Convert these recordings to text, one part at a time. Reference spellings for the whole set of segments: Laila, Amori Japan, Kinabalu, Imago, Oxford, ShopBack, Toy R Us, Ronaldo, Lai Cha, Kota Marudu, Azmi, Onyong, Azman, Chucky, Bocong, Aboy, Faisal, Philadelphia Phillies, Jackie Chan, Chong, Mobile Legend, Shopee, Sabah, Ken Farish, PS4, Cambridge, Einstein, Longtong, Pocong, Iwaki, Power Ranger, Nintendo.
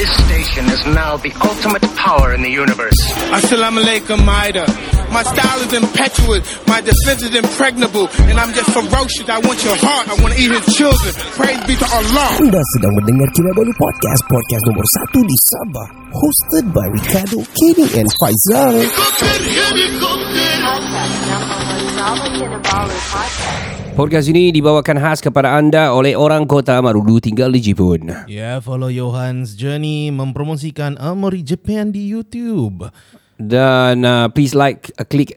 This station is now the ultimate power in the universe. Assalamu alaikum, Maida. My style is impetuous, my defense is impregnable, and I'm just ferocious. I want your heart, I want to eat his children. Praise be to Allah. Anda sedang mendengar Kinabalu Podcast, podcast nomor 1 di Sabah, hosted by Ricardo Kenny and Faisal. Podcast ini dibawakan khas kepada anda oleh orang kota Marudu tinggal di Jepun. Yeah, follow Johan's journey mempromosikan Amori Japan di YouTube. Dan please click,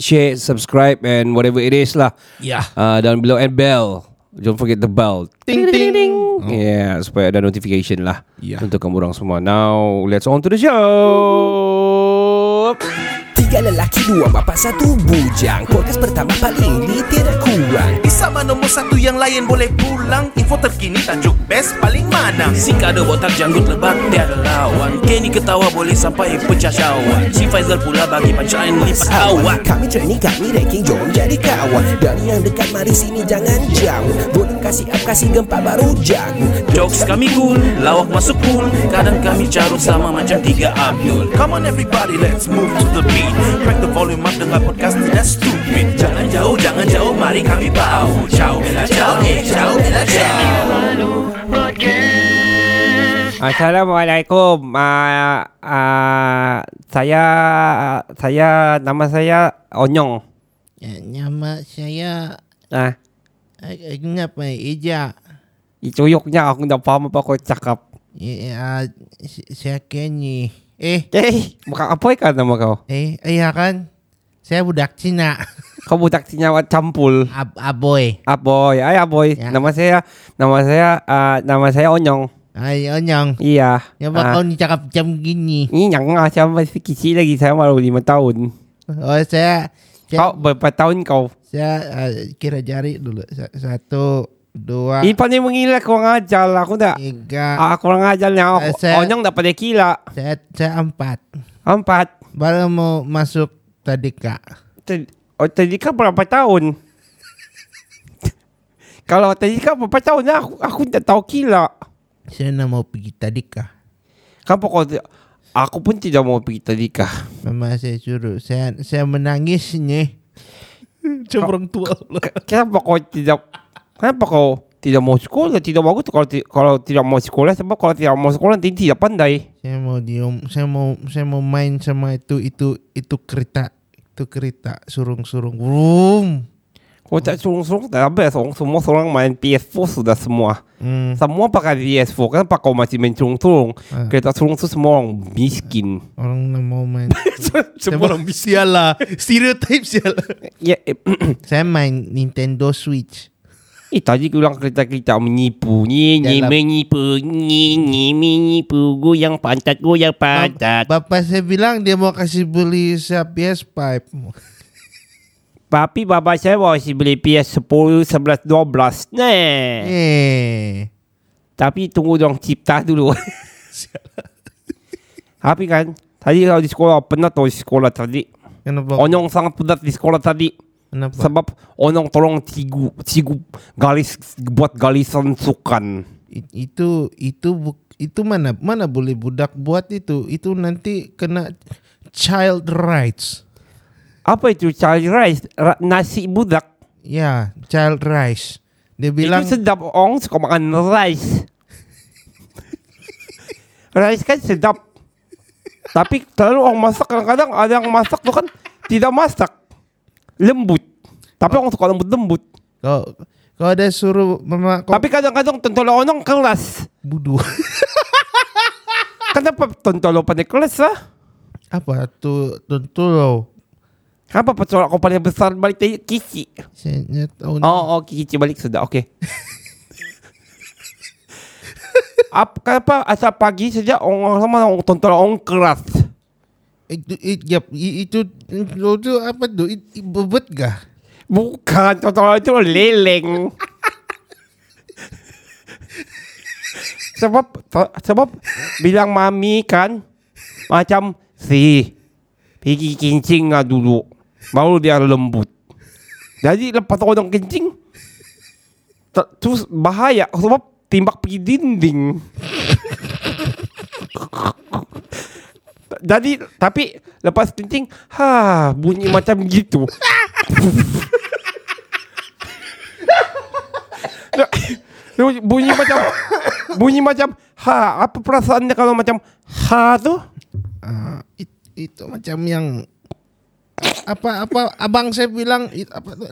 share, subscribe and whatever it is lah. Yeah. Dan below and bell. Don't forget the bell. Ting ting ting. Oh. Yeah, supaya ada notification lah. Yeah. Untuk kamu orang semua. Now, let's on to the show. Tiga lelaki, dua bapak, satu bujang. Podcast pertama paling ini tidak kurang. Di sama nombor satu yang lain boleh pulang. Info terkini tajuk best paling mana. Si kado botak janggut lebat tiada lawan. Kenny ketawa boleh sampai pecah syawak. Si Faisal pula bagi pancaan lipat awak. Kami training, kami ranking, jom jadi kawan. Dari yang dekat mari sini jangan jauh. Boleh kasih up, kasih gempa baru jago. Jokes kami cool, lawak masuk cool. Kadang kami carut sama macam tiga Abdul. Come on everybody, let's move to the beat. Crack the volume up dengan podcast tidak stupid. Jangan jauh, jangan jauh, mari kami bau. Ciao, bella ciao, eh ciao, bella ciao. Assalamualaikum. Saya nama saya Onyong. Nama saya kenapa Ija? Icuyuknya aku tak faham apa kau cakap. Saya Kenny. Bukan Aboy kan nama kau? Iya kan? Saya budak Cina. Kau budak Cina campur. Aboy. Aboy. Ya. Nama saya Onyong. Onyong. Iya. Kenapa kau ni cakap macam gini? Ini jangan, saya masih kecil lagi, saya baru 5 tahun. Oh, saya kau berapa tahun kau? Saya kira jari dulu. 1, 2. Ini pandai mengira kurang ajar lah. Aku tak. 3. Kurang ajar ni. Onyong tak pandai kira. Saya 4. Baru mau masuk tadika. Tadika berapa tahun? Kalau tadika berapa tahun lah. Aku tak tahu kira. Saya nak mau pergi tadika. Kenapa kau? Aku pun tidak mau pergi tadika. Mama saya suruh. Saya menangis ni. Macam orang tua. Kenapa kau tidak? Kenapa kau tidak mau sekolah? Tidak bagus kalau tidak mau sekolah. Sebab kalau tidak mau sekolah nanti tidak pandai. Saya mau diom. Saya mau main sama itu kereta. Itu kereta surung-surung. Vroom. Kau tak surung-surung tak habis. Semua orang main PS4 sudah semua. Semua pakai PS4. Kenapa kau masih main surung-surung? Kereta surung-surung semua orang miskin. Orang nak mau main. Semua orang sial lah. Stereotype sial. Saya main Nintendo Switch. Tadi kurang kereta-kereta menipu. Menipu. Goyang pantat. Bapak saya bilang dia mau kasih beli saya PS5. Tapi bapak saya mau kasih beli PS10, 11, 12. Tapi tunggu dong cipta dulu. Tapi kan, tadi kalau di sekolah, penat tau di sekolah tadi. Onyong sangat penat di sekolah tadi. Kenapa? Sebab Onyong tolong cigu galis buat galisan sukan. Itu mana boleh budak buat itu. Itu nanti kena child rights. Apa itu child rights? Nasi budak. Ya, child rights. Dia bilang itu sedap, orang suka makan rice. Rice kan sedap. Tapi terlalu orang masak, kadang-kadang ada yang masak tu kan tidak masak. Lembut. Tapi orang suka lembut-lembut. Kau ada suruh mama kau. Tapi kadang-kadang tontolo Onyong kelas. Budu. Kenapa tontolo pandai kelas lah? Apa tu tontolo? Apa pacola kau paling besar balik tadi? Kici. Oh, kici balik sudah. Okay. Kenapa asal pagi saja orang sama tontolo orang kelas? Itu apa tu? Bebet kah? Bukan, tontol itu leleng. Sebab bilang mami kan macam pergi kencing lah dulu, baru dia lembut. Jadi lepas orang kencing terus bahaya sebab timbak pergi dinding. Jadi tapi lepas tinting, ha, bunyi macam gitu. Bunyi macam, bunyi macam ha. Apa perasaannya kalau macam ha tu? Itu macam yang apa abang saya bilang apa tu,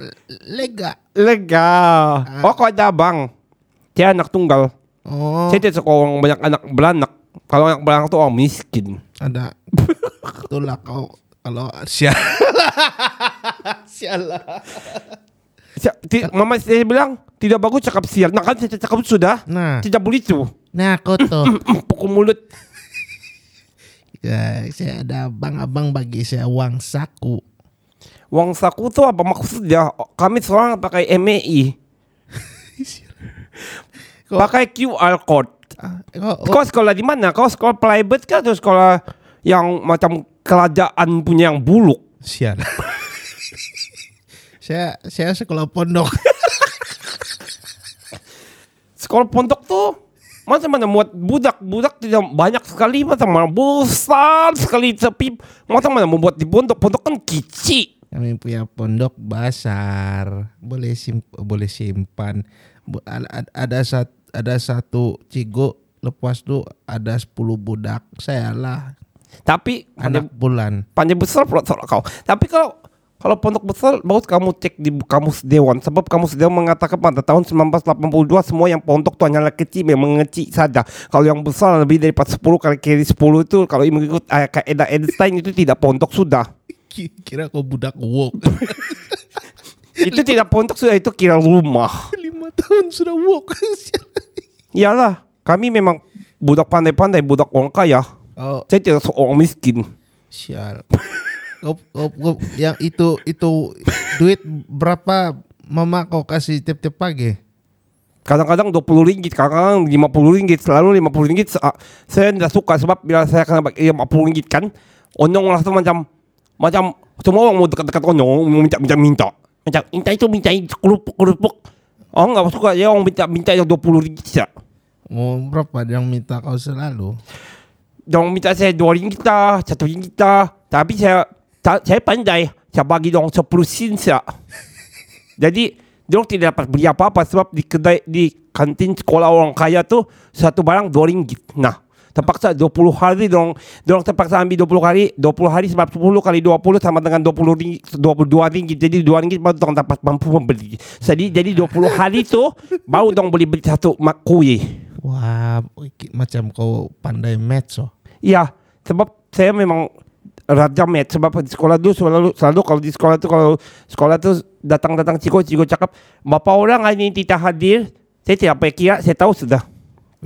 lega. Oh, kau ada abang. Dia anak tunggal. Oh. Saya tidak suka orang banyak anak beranak. Kalau anak beranak tu orang miskin. Ada. Itulah kau. Kalau sialah. Mama saya bilang tidak bagus cakap sial. Nah kan saya cakap sudah. Nah. Tidak boleh tu. Nah kau tu. Pukul mulut. Ya, saya ada abang-abang bagi saya wang saku. Wang saku tu apa maksudnya? Kami seorang pakai MEI. Pakai QR code. Kau sekolah di mana? Kau sekolah private ke atau sekolah yang macam kerajaan punya yang buluk? Sial. Saya sekolah pondok. Sekolah pondok tuh macam-macam buat budak-budak tidak banyak sekali, macam-macam besar sekali sepi, macam-macam membuat di pondok. Pondok kan kecil. Kami punya pondok besar, boleh simpan. Ada satu cigo lepas tuh ada 10 budak. Saya lah. Tapi anak bulan. Pandai besar pula kau. Tapi kalau pondok besar, bagus kamu cek di kamus Dewan. Sebab kamus Dewan mengatakan pada tahun 1982 semua yang pondok itu hanyalah kecil, memang kecil saja. Kalau yang besar lebih daripada 10 kali 10 itu, kalau mengikut kaedah Einstein itu tidak pondok sudah. Kira kau budak woke. Itu tidak pondok sudah, itu kira rumah. 5 tahun sudah woke. Iyalah, kami memang budak pandai-pandai, budak orang kaya. Oh. Saya tidak seorang miskin. Sial. Yang itu duit berapa mama kau kasih tiap-tiap pagi? Kadang-kadang RM20, kadang-kadang RM50, selalu RM50. Saya tidak suka sebab bila saya kena pakai RM50 kan, Onyong langsung macam semua orang mau dekat-dekat Onyong, mau minta. Macam minta itu minta kerupuk. Oh, enggak suka dia orang minta yang RM20 saja. Oh, berapa yang minta kau selalu? Dong minta saya RM2, RM1, tapi saya pandai, saya bagi dong 10 sen saja. Jadi dong tidak dapat beli apa-apa sebab di kedai di kantin sekolah orang kaya tu satu barang RM2. Nah, terpaksa 20 hari dong terpaksa ambil 20 hari sebab 10 kali 20 sama dengan RM22. Jadi RM2 baru dong dapat mampu membeli. Jadi 20 hari tu baru dong boleh beli satu makui. Wah, macam kau pandai math so. Ya, sebab saya memang raja math. Sebab di sekolah dulu selalu kalau di sekolah tu datang cikgu cakap berapa orang hari ini tidak hadir. Saya tidak payah kira, saya tahu sudah.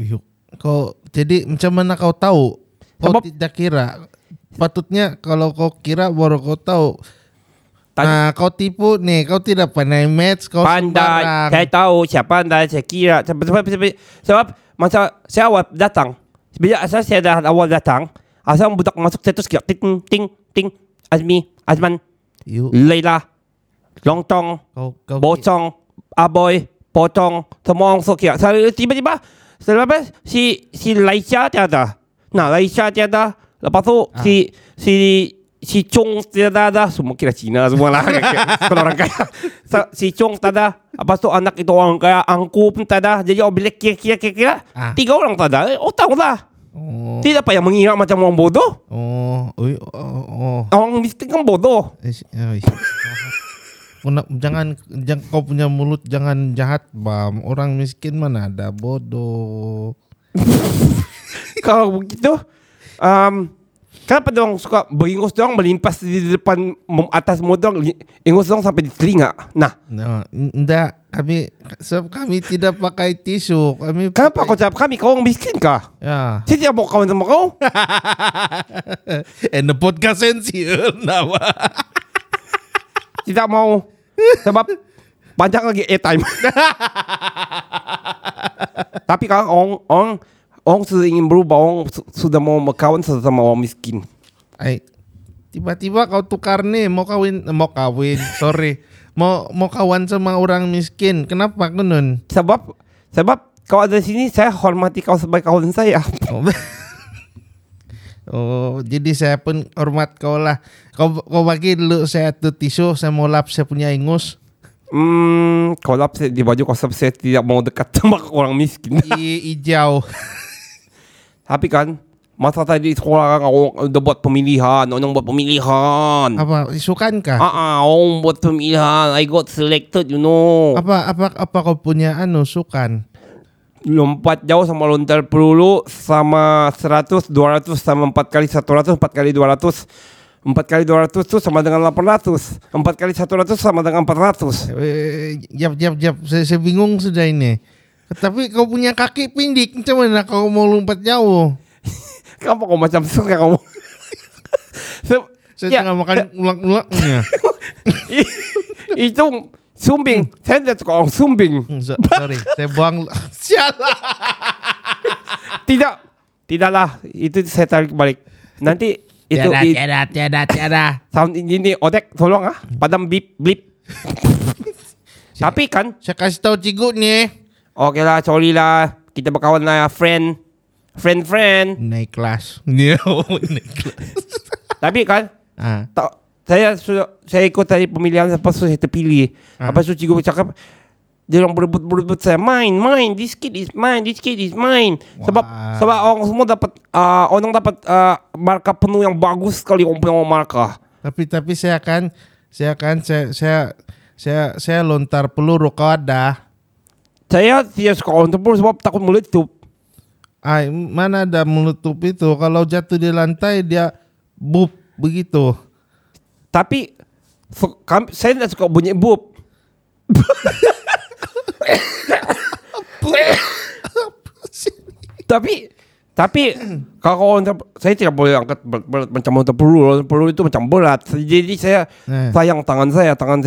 Uyuk. Kau jadi macam mana kau tahu? Kau sebab tidak kira. Patutnya kalau kau kira baru kau tahu. Nah, kau tipu nih, kau tidak pandai math, kau pandai. Sembarang. Saya tahu siapa pandai, saya kira. Sebab masa saya awal datang, bila asal saya dah awal datang, asal budak masuk saya terus kira ting Azmi, Azman, Laila, Longtong, Bocong, Aboy, Pocong, semua orang kira. Tiba-tiba selepas si Lai Cha tiada. Nah, Lai Cha tiada. Lepas tu si Chong tiada ada, semua kira Cina semua lah. Orang kaya. Si Chong tiada, lepas tu anak itu orang kaya, angku pun tiada. Jadi orang bilik kira-kira 3 orang tiada. Tahu lah. Oh. Tidak payah mengira macam orang bodoh. Oh. Orang miskin kan bodoh. Jangan kau punya mulut jangan jahat, Bam. Orang miskin mana ada bodoh. Kalau begitu, kenapa dong suka beringus dong melimpas di depan atas modong, ingus dong sampai di telinga. Nah, tidak kami tidak pakai tisu. Kami kenapa kau cakap kami kau orang miskin kah? Ya. Saya tidak mau kawan sama kau. And the podcast sensial nawa. Tidak mau sebab panjang lagi airtime. Tapi kalau orang sudah ingin berubah, orang sudah mau berkawan sama orang miskin. Tiba-tiba kau tukar nih, mau kawin, sorry, mau kawan sama orang miskin. Kenapa kunun? Sebab kau ada di sini, saya hormati kau sebagai kawan saya. Oh, jadi saya pun hormat kau lah. Kau bagi dulu saya tu tisu, saya mau lap saya punya ingus. Kau lap di baju kosong, saya tidak mau dekat sama orang miskin. Hijau. Tapi kan masa tadi sekolah orang dah buat pemilihan. Orang buat pemilihan. Apa? Isukan kah? Orang buat pemilihan. I got selected, you know. Apa kau punya anu sukan? Lompat jauh sama lontar peluru sama 100, 200 sama 4 kali 100, 4 kali 200. 4 kali 200 tu sama dengan 800. 4 kali 100 sama dengan 400. Jap. Saya bingung sudah ini. Tapi kau punya kaki pindik. Macam mana kau mau lompat jauh? Kenapa kau macam suka kamu? Saya tengah makan ulak-ulaknya. Itu sumbing. Saya tidak suka orang sumbing. Sorry, saya buang. Tidaklah. Itu saya tarik balik. Nanti itu tiada. Sound engineer Odek, tolong padam blip blip. Tapi kan saya kasih tahu cikgu ni. Okey lah, sorry lah. Kita berkawan lah, friend. Naik kelas. Naik kelas. Tapi kan saya ikut tadi pemilihan. Lepas tu saya terpilih. Lepas tu cikgu bercakap, dia orang berebut saya. Mine. This kid is mine. Wow. Sebab orang semua dapat markah penuh yang bagus sekali. Orang punya markah. Tapi saya lontar peluru kau ada. Saya tidak suka lontar peluru sebab takut mulut tutup. Ay, mana ada menutup itu. Kalau jatuh di lantai dia boop begitu. Tapi saya tidak suka bunyi boop. Tapi kalau saya tidak boleh angkat berat, macam lontar peluru itu macam berat. Jadi saya sayang tangan saya kan.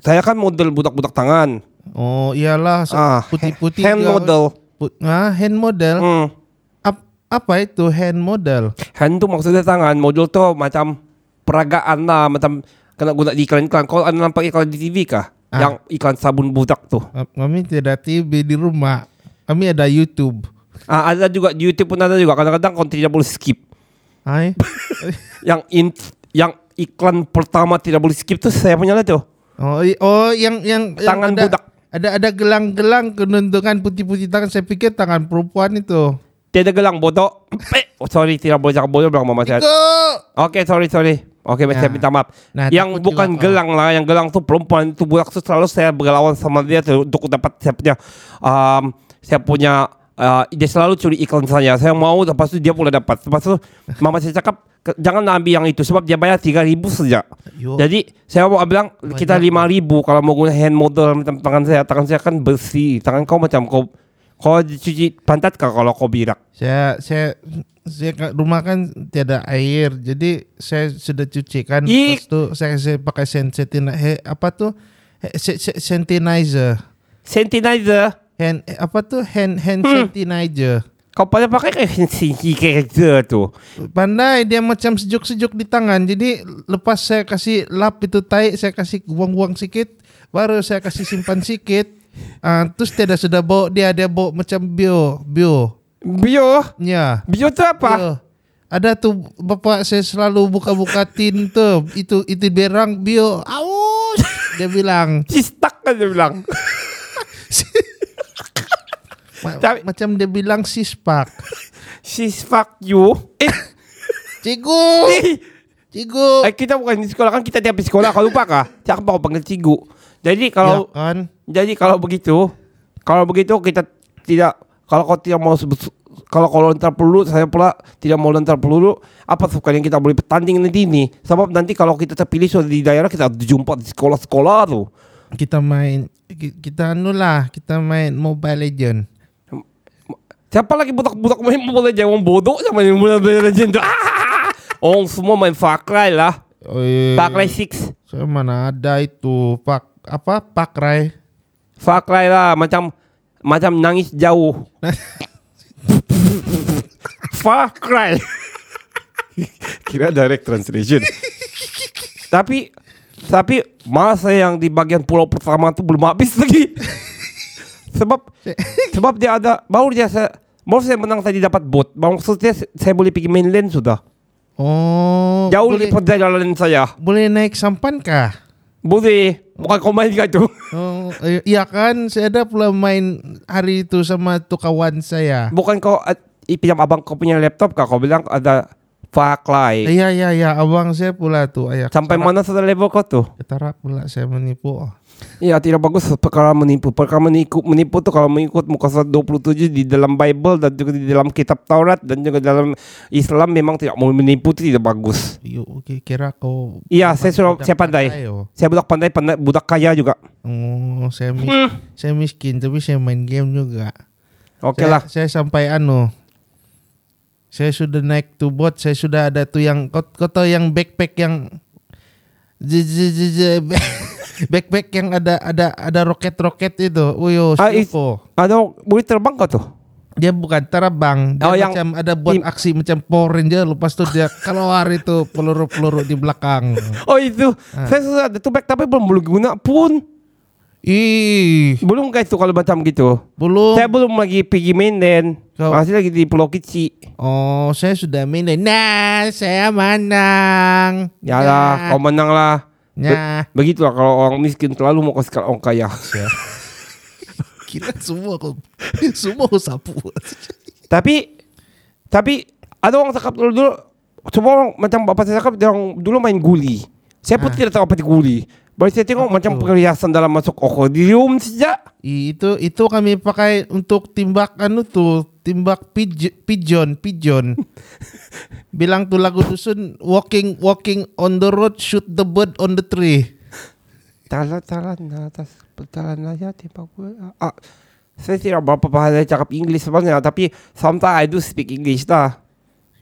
Saya kan model budak-budak tangan. Oh iyalah, putih-putih. Hand model. Hand model. Apa itu hand model? Hand tu maksudnya tangan. Model tu macam peragaan lah, macam kena guna di iklan-iklan. Kau nampak iklan di TV kah? Yang iklan sabun budak tu. Kami tidak TV di rumah. Kami ada YouTube. Ada juga YouTube pun ada juga. Kadang-kadang kau tidak boleh skip. Hai. yang iklan pertama tidak boleh skip tu saya punya lah tu. Oh yang tangan yang budak. Ada gelang-gelang kenuntungan putih-putih tangan. Saya fikir tangan perempuan itu. Dia ada gelang bodoh. Sorry, tidak boleh cakap bodoh belakang mama saya. Okay, sorry. Okay, saya minta maaf. Yang bukan gelang lah. Yang gelang tu perempuan. Itu budak tu selalu saya berlawan sama dia untuk dapat saya punya, dia selalu curi iklan saya. Saya mau, lepas tu dia pula dapat. Lepas tu mama saya cakap, jangan ambil yang itu sebab dia bayar 3,000 saja. Jadi saya mau bilang kita 5,000 kalau mau guna hand model macam tangan saya. Tangan saya kan bersih. Tangan kau macam kau cuci pantat kah kalau kau birak? Saya rumah kan tiada air. Jadi saya sudah cuci kan. Lepas tu saya pakai sanitizer. Hand sanitizer. Kau pada pakai kayak tu. Pandai dia macam sejuk-sejuk di tangan. Jadi lepas saya kasih lap itu taik, saya kasih buang-buang sikit, baru saya kasih simpan sikit. Terus dia sudah bawa dia bawa macam bio. Bio? Ya. Bio tu apa? Bio. Ada tu bapak saya selalu buka-buka tin tu. Itu berang bio. Aus. Dia bilang. Cistak kan dia bilang. Macam dia bilang sispak you. Cikgu. Kita bukan di sekolah kan, kita tiap di sekolah. Kau lupa kah? Cakap kau panggil cikgu. Jadi kalau ya, kan? Jadi kalau begitu kita tidak. Kalau kau tidak mau kalau kau lontar peluru, saya pula tidak mau lontar peluru. Apa sukan yang kita boleh bertanding nanti ni? Sebab nanti kalau kita terpilih sudah di daerah, kita jumpa di sekolah-sekolah tu. Kita main Mobile Legend. Siapa lagi budak-budak main Mobile Legend? Orang bodoh je main Mobile Legend tu. Orang semua main Far Cry lah. Far Cry 6. Saya mana ada itu. Far Cry lah. Macam nangis jauh. Far Cry. Kira direct translation. Tapi masa yang di bagian pulau pertama tu belum habis lagi. Sebab dia ada baru dia Morph 7 lang tadi dapat bot. Maksudnya saya boleh pergi mainland sudah. Oh, jauh boleh, lepas jalan saya. Boleh naik sampan kah? Boleh. Bukan kau main kah tu? Oh, iya kan. Saya ada pula main hari itu sama tu kawan saya. Bukan kau pinjam abang kau punya laptop kah? Kau bilang ada Far Cry. Iya, iya, iya. Abang saya pula tu. Ayah, sampai mana sudah level kau tu? Ketara pula saya menipu. Ya, tidak bagus perkara menipu. Perkara menipu tu kalau mengikut muka surat 27 di dalam Bible dan juga di dalam kitab Taurat dan juga dalam Islam memang tidak mau menipu, tidak bagus. Yo, okey, kira kau. Iya, saya pandai. Saya budak pandai, budak kaya juga. Oh, saya miskin tapi saya main game juga. Okey lah. Saya sampai saya sudah naik to boat, saya sudah ada tu yang kau tahu yang backpack yang backpack yang ada roket-roket itu. Uyo, siapa? Ada boleh terbang kau tu? Dia bukan terbang, dia macam ada buat aksi macam Power Ranger, lepas tu dia keluar itu peluru-peluru di belakang. Oh itu. Saya sudah ada tu back tapi belum guna pun. Ih, belum guys tu kalau macam gitu. Belum. Saya belum lagi pergi mainland. Masih lagi di Pulau Kecil. Oh, saya sudah mainland. Nah, saya menang. Yalah, kau menang lah. Nah, begitulah kalau orang miskin terlalu mau kasih orang kaya. Kita semua aku sapu. Tapi ada orang cakap dulu semua orang macam bapak saya cakap dia orang dulu main guli. Saya pun tidak tahu apa itu guli. Baru saya tengok macam perhiasan dalam masuk akuarium saja. Itu kami pakai untuk timbak timbak pigeon. Bilang tu lagu dusun, walking on the road, shoot the bird on the tree. Talan atas petalan aja timbak gue. Saya tidak berapa bahasa cakap English sebenarnya, tapi sometimes I do speak English dah.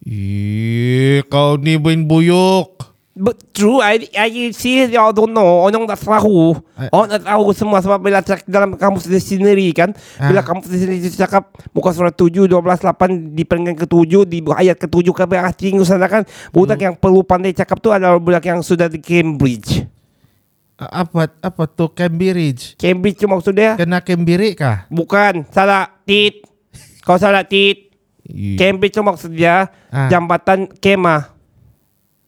Ih, kau ni main buyuk. But true, I see y'all don't know. Orang tak tahu semua. Sebab bila cakap dalam kamus dictionary kan, bila kamus dictionary cakap muka surat 7, 12, 8 di peringkat ke-7, di ayat ke-7 ke arah tinggi sana kan, budak yang perlu pandai cakap tu adalah budak yang sudah di Cambridge. Apa tu Cambridge? Cambridge tu maksudnya kena Cambridge kah? Bukan, salah tit. Kau salah tit. Cambridge tu maksudnya jambatan kemah.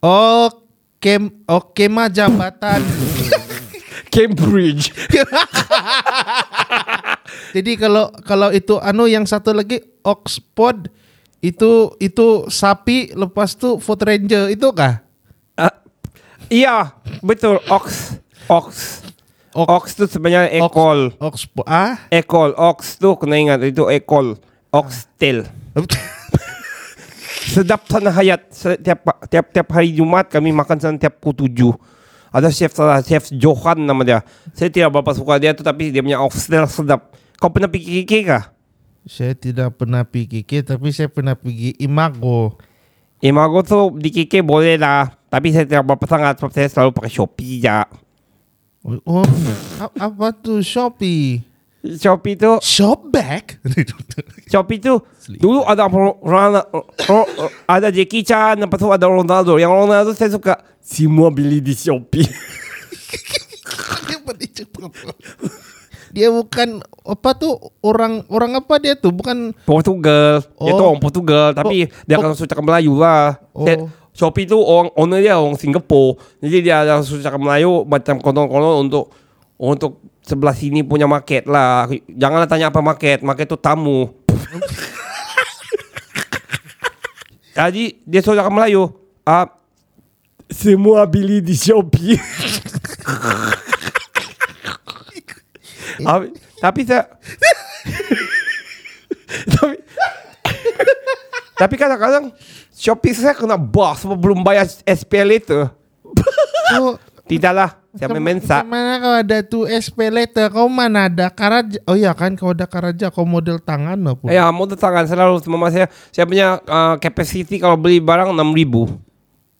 Oh, Oke mah jambatan Cambridge. Jadi kalau itu yang satu lagi Oxford itu sapi lepas tu Fort Ranger itu kah? Iya betul. Ox tu sebenarnya ekol. Ekol ox tu kena ingat itu ekol oxtail. Sedap sana hayat. Tiap hari Jumat kami makan sana tiap pukul 7. Ada chef Johan nama dia. Saya tidak berapa suka dia tu, tapi dia punya oxtail sedap. Kau pernah pergi kiki kah? Saya tidak pernah pergi kiki, tapi saya pernah pergi Imago. Imago tu di kiki boleh lah, tapi saya tidak berapa sangat sebab saya selalu pakai Shopee je. Oh, apa tu Shopee? Shopee tu Shopback. Shopee tu dulu ada ada Jackie Chan, lepas tu ada Ronaldo. Yang Ronaldo saya suka. Semua beli di Shopee. Dia bukan orang apa dia tu? Bukan Portugal. Dia tu orang Portugal tapi dia kan cakap Melayu lah. Shopee tu owner dia orang Singapura. Jadi dia ada cakap Melayu macam konon-konon untuk sebelah sini punya market lah. Janganlah tanya apa market tu tamu. Tadi dia saudara Melayu. Semua beli di Shopee. Tapi kadang-kadang Shopee saya kena box sebab belum bayar SPL itu. Tidaklah. Siapa mensa? Mana kau ada tu SP letter? Kau mana ada Karaja? Oh ya kan, kau ada Karaja. Kau model tangan apa? Ya, model tangan selalu. Mama saya punya capacity kalau beli barang 6,000.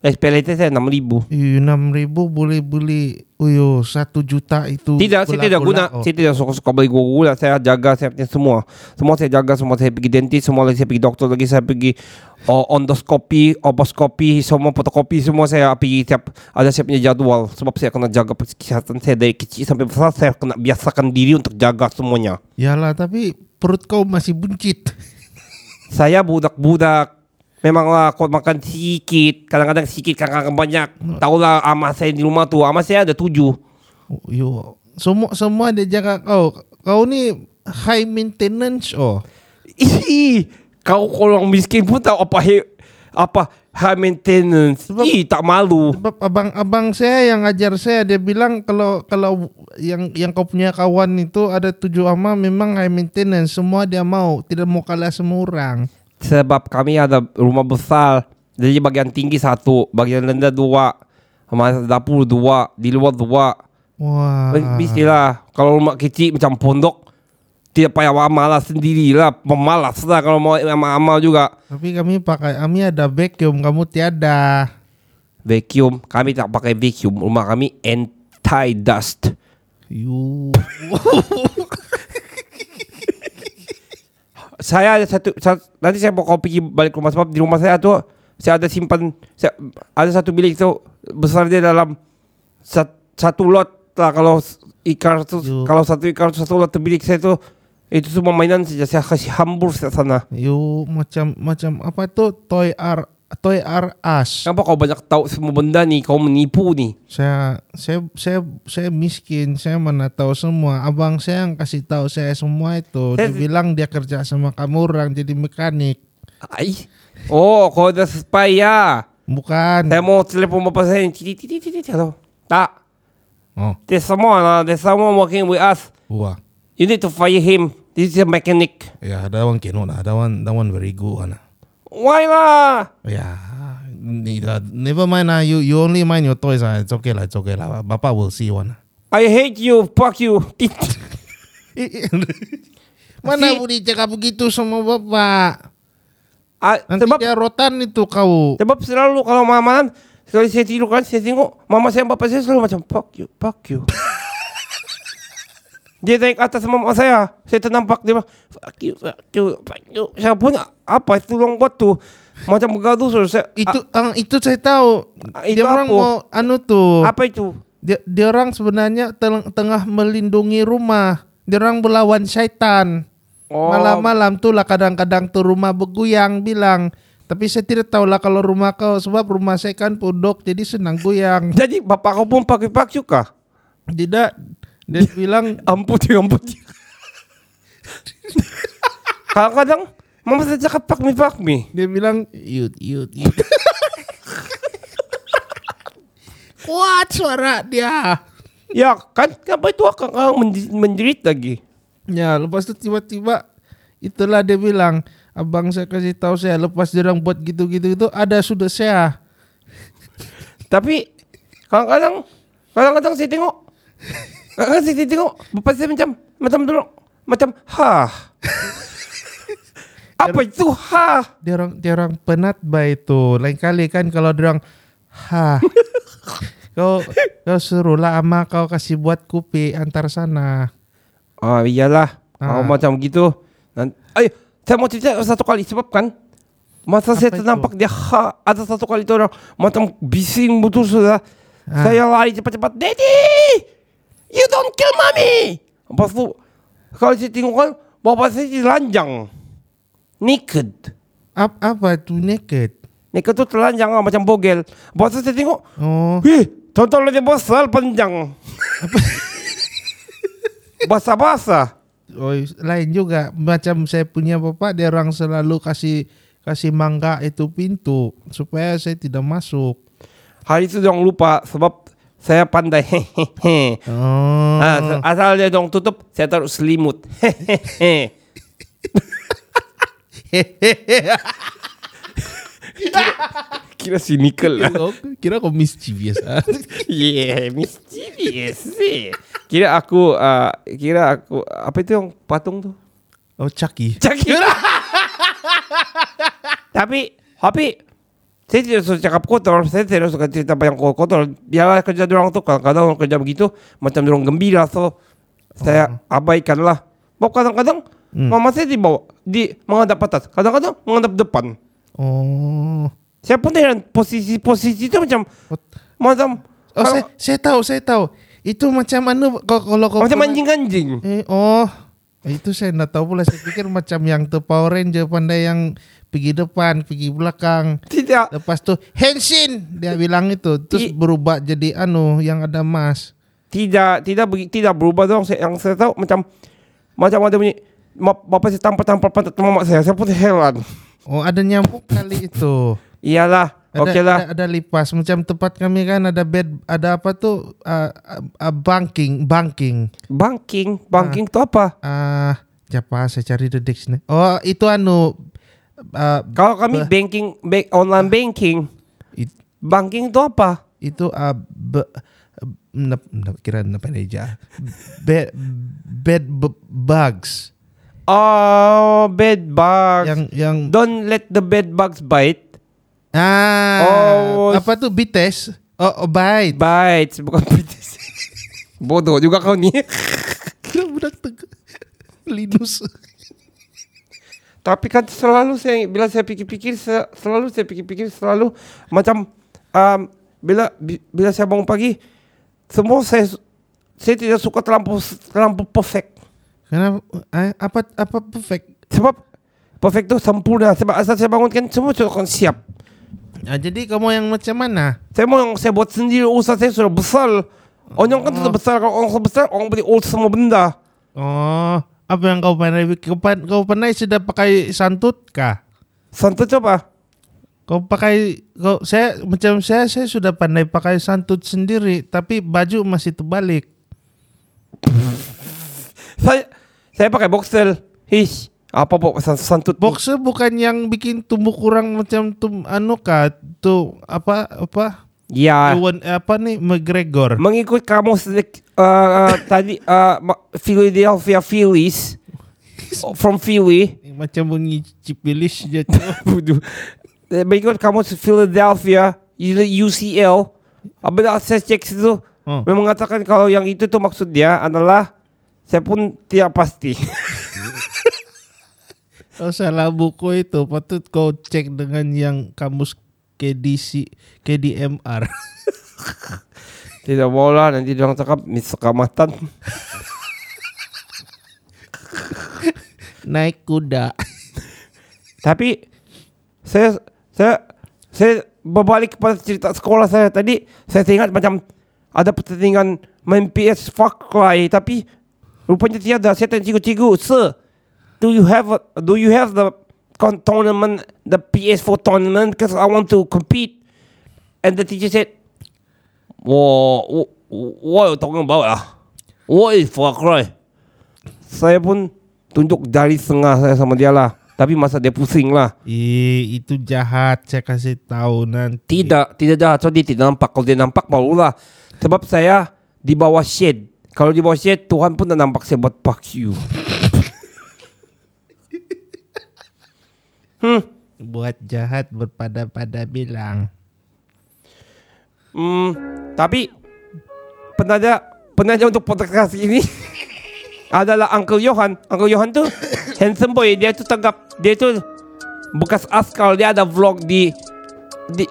SP letter saya 6,000. 6,000 boleh beli. Uyo 1 juta itu. Tidak, saya tidak guna. Saya tidak suka beli gula. Saya jaga, saya punya semua. Semua saya jaga. Semua saya pergi dentist. Semua lagi saya pergi doktor lagi. Saya pergi endoskopi, oboskopi, semua fotokopi, semua saya pergi tiap ada saya punya jadual sebab saya kena jaga kesihatan saya dari kecil sampai besar. Saya kena biasakan diri untuk jaga semuanya. Yalah, tapi perut kau masih buncit. Saya budak-budak. Memang lah kalau makan sikit, kadang-kadang sikit, kadang-kadang banyak. Tahulah amah saya di rumah tu, amah saya ada 7. Oh, yo. Semua ada jarak kau. Kau ni high maintenance oh. Ih, kau orang miskin pun tahu apa high maintenance. Sebab, ih, tak malu. Sebab abang saya yang ajar saya, dia bilang kalau yang kau punya kawan itu ada 7 amah memang high maintenance. Semua dia mau, tidak mau kalah semua orang. Sebab kami ada rumah besar. Jadi bagian tinggi 1, bagian rendah 2, dapur 2, di luar 2. Wah. Bismillah. Kalau rumah kecil macam pondok, tidak payah malas sendirilah, pemalas lah kalau mau amal juga. Tapi kami ada vacuum, kamu tiada. Vacuum, kami tak pakai vacuum. Rumah kami anti dust. Yo. Saya ada satu, nanti saya mau pergi balik rumah sebab di rumah saya tu saya ada simpan, saya ada satu bilik tu besar dia dalam satu lot lah, kalau ikar tu yo. Kalau satu ikar tu satu lot bilik saya tu itu semua mainan saja saya kasih hambur ke sana. Yo, macam apa tu toy R Us. Kenapa kau banyak tahu semua benda ni, kau menipu ni. Saya miskin, saya mana tahu semua. Abang saya yang kasih tahu saya semua itu. Dia bilang dia kerja sama kamu orang jadi mekanik. Ai. Oh, kau dah spy ya. Bukan. Saya mau telefon bapak saya. Hello. Tak. Oh. There's someone working with us. Wah. You need to fire him. This is a mechanic. Ya, ada one cannot. Ada one very good ana. Why lah? Yeah, never mind lah. You only mind your toys lah. It's okay lah. Bapa will see one. I hate you. Fuck you. Mana boleh cakap begitu sama bapa? Nanti sebab, dia rotan itu kau. Sebab selalu kalau malam sekali saya tidur kan, saya tengok mama saya dan bapa saya selalu macam fuck you. Dia naik atas mama saya. Saya ternampak dia bilang, fuck you. Saya pun apa itu orang buat tu. Macam bergaduh. Itu saya tahu. Dia orang apa? Mau anu tu. Apa itu? Dia orang sebenarnya tengah melindungi rumah. Dia orang berlawan syaitan. Oh. Malam-malam tu lah kadang-kadang tu rumah bergoyang bilang. Tapi saya tidak tahulah kalau rumah kau. Sebab rumah saya kan pondok jadi senang goyang. Jadi bapak kau pun pakai pak juga? Tidak. Dia bilang amput. Kadang-kadang mama saya cakap pak mi. Dia bilang yut. Kuat suara dia. Ya kan, kenapa itu kakak menjerit lagi? Ya, lepas tu tiba-tiba itulah dia bilang abang saya kasih tahu saya lepas dia orang buat gitu-gitu itu ada sudah saya. Tapi kadang-kadang saya tengok. Saya tengok bapak saya macam dulu macam ha. Apa itu ha? Dia orang penat baik itu. Lain kali kan kalau dia orang ha. kau suruhlah ama kau kasih buat kopi antar sana. Oh iyalah. Kalau macam gitu. Ayo, saya mau cerita satu kali sebab kan masa apa saya ternampak itu? Dia ha. Ada satu kali itu orang macam bising betul sudah. Ha. Saya lari cepat-cepat. Daddy! You don't kill mommy. Lepas tu kalau saya tengok kan bapak saya telanjang. Naked. Apa tu naked? Naked tu telanjang macam bogel. Lepas tu saya tengok. Oh. Wih, tonton dia besar panjang. Basah-basah. Oh, lain juga. Macam saya punya bapak dia orang selalu kasih mangga itu pintu supaya saya tidak masuk. Hari itu jangan lupa sebab saya pandai. Oh. Asal dia dong tutup, saya taruh selimut. kira cynical lah. Kira aku mischievous. Yeah, mischievous. Kira aku apa itu yang patung tu? Oh, Chucky. Tapi saya tidak suka cakap kotor. Saya tidak suka cerita banyak kotor. Biarlah kerja orang tu. Kadang-kadang orang kerja begitu macam orang gembira. So saya abaikanlah. Bawa kadang-kadang mama saya dibawa di menghadap atas. Kadang-kadang menghadap depan. Oh. Saya pun heran posisi itu macam. Oh, saya tahu. Itu macam anu kalau macam anjing-anjing. Oh. Itu saya nggak tahu pula. Saya pikir macam yang tu Power Ranger, pandai yang pergi depan, pergi belakang. Tidak. Lepas tu Henshin dia bilang itu, terus berubah jadi anu yang ada emas. Tidak berubah dong. Yang saya tahu macam ada bunyi bapak saya tampar pantat mamak saya. Saya pun heran. Oh, ada nyamuk kali itu. Iyalah. Okeylah. Ada lipas. Macam tempat kami kan ada bed, ada apa tu banking tu apa? Siapa saya cari the dictionary. Oh, itu anu. Kalau kami online banking, banking tu apa? Itu kira apa aja? Bed bugs. Oh, bed bugs. Yang don't let the bed bugs bite. Apa tu bites? Oh, bites bukan bites. Bodoh juga kau ni. Kira budak Linus. Tapi kan selalu saya, bila saya fikir-fikir, selalu macam bila saya bangun pagi, semua saya tidak suka terlalu perfect. Kenapa? Apa perfect? Sebab perfect tu sempurna. Sebab asal saya bangun kan semua sudah siap. Jadi kamu yang macam mana? Saya mau yang saya buat sendiri. Usaha saya sudah besar. Onyong kan sudah besar. Kalau orang sudah besar, orang boleh urus semua benda. Oh, apa yang kau pandai? Kau pandai sudah pakai santut kah? Santut apa? Saya sudah pandai pakai santut sendiri, tapi baju masih terbalik. Saya pakai boxer. Hish. Apa santut boxer ni? Bukan yang bikin tumbuh kurang macam apa? Ya. Apa ni McGregor? Mengikut kamu tadi Philadelphia Phillies from Philly. Macam bunyi cipilis je. Mengikut kamu Philadelphia UCL. Apabila saya cek situ, memang mengatakan kalau yang itu tu maksud dia adalah, saya pun tidak pasti. Oh, salah buku itu. Patut kau cek dengan yang kamus KDMR. Tidak boleh, nanti diorang cakap miskamatan. Naik kuda. Tapi saya berbalik kepada cerita sekolah saya tadi. Saya ingat macam ada pertandingan main PS Far Cry, tapi rupanya tiada. Saya tanya cikgu-cikgu, "Sir, Do you have the tournament, the PS4 tournament? Because I want to compete." And the teacher said, "What are you talking about? What is Far Cry?" Saya pun tunjuk jari setengah saya sama dia lah. Tapi masa dia pusing lah. Itu jahat. Saya kasih tahu nanti. Tidak jahat. So dia tidak nampak. Kalau dia nampak malulah. Sebab saya di bawah shade. Kalau di bawah shade, Tuhan pun tak nampak saya buat fuck you. Buat jahat berpada-pada bilang. Tapi penaja untuk podcast ini adalah Uncle Johan. Uncle Johan tu handsome boy. Dia tu tanggap. Dia tu bekas askal. Dia ada vlog di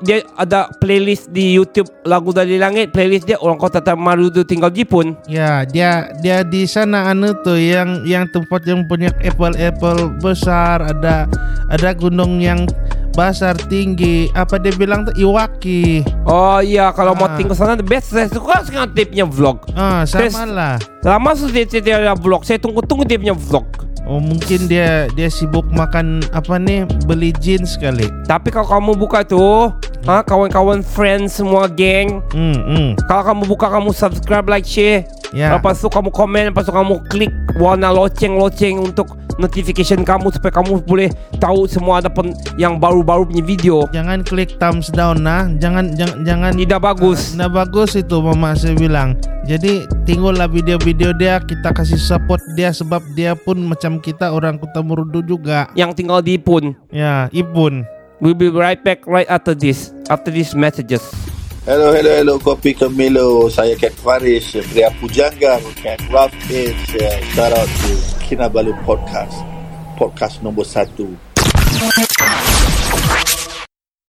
dia ada playlist di YouTube lagu dari langit. Playlist dia orang kota Tamaru tu tinggal Jepun. Ya, dia di sana anu tu yang tempat yang punya apple besar, ada gunung yang besar tinggi. Apa dia bilang tu Iwaki. Oh iya, kalau mau tinggal sana the best. Saya suka sangat dia punya vlog. Samalah. Lama sudah dia ada vlog. Saya tunggu dia punya vlog. Oh, mungkin dia sibuk makan apa nih, beli jeans kali. Tapi kalau kamu buka tuh, kawan-kawan friends semua geng. Kalau kamu buka, kamu subscribe, like, share. Yeah. Lepas tu kamu komen, lepas tu kamu klik warna loceng untuk notification kamu supaya kamu boleh tahu semua ada yang baru-baru punya video. Jangan klik thumbs down nah. Jangan tidak bagus. Tidak bagus itu mama saya bilang. Jadi tengoklah video-video dia, kita kasih support dia sebab dia pun macam kita orang Kota Murudu juga yang tinggal di Ipun. Ya, Ipun. We'll be right back right after these messages. Hello kopi Camilo. Saya Ken Farish dari Pujangga. Ken Ruffage. Shout out to Kinabalu Podcast. Podcast nombor 1.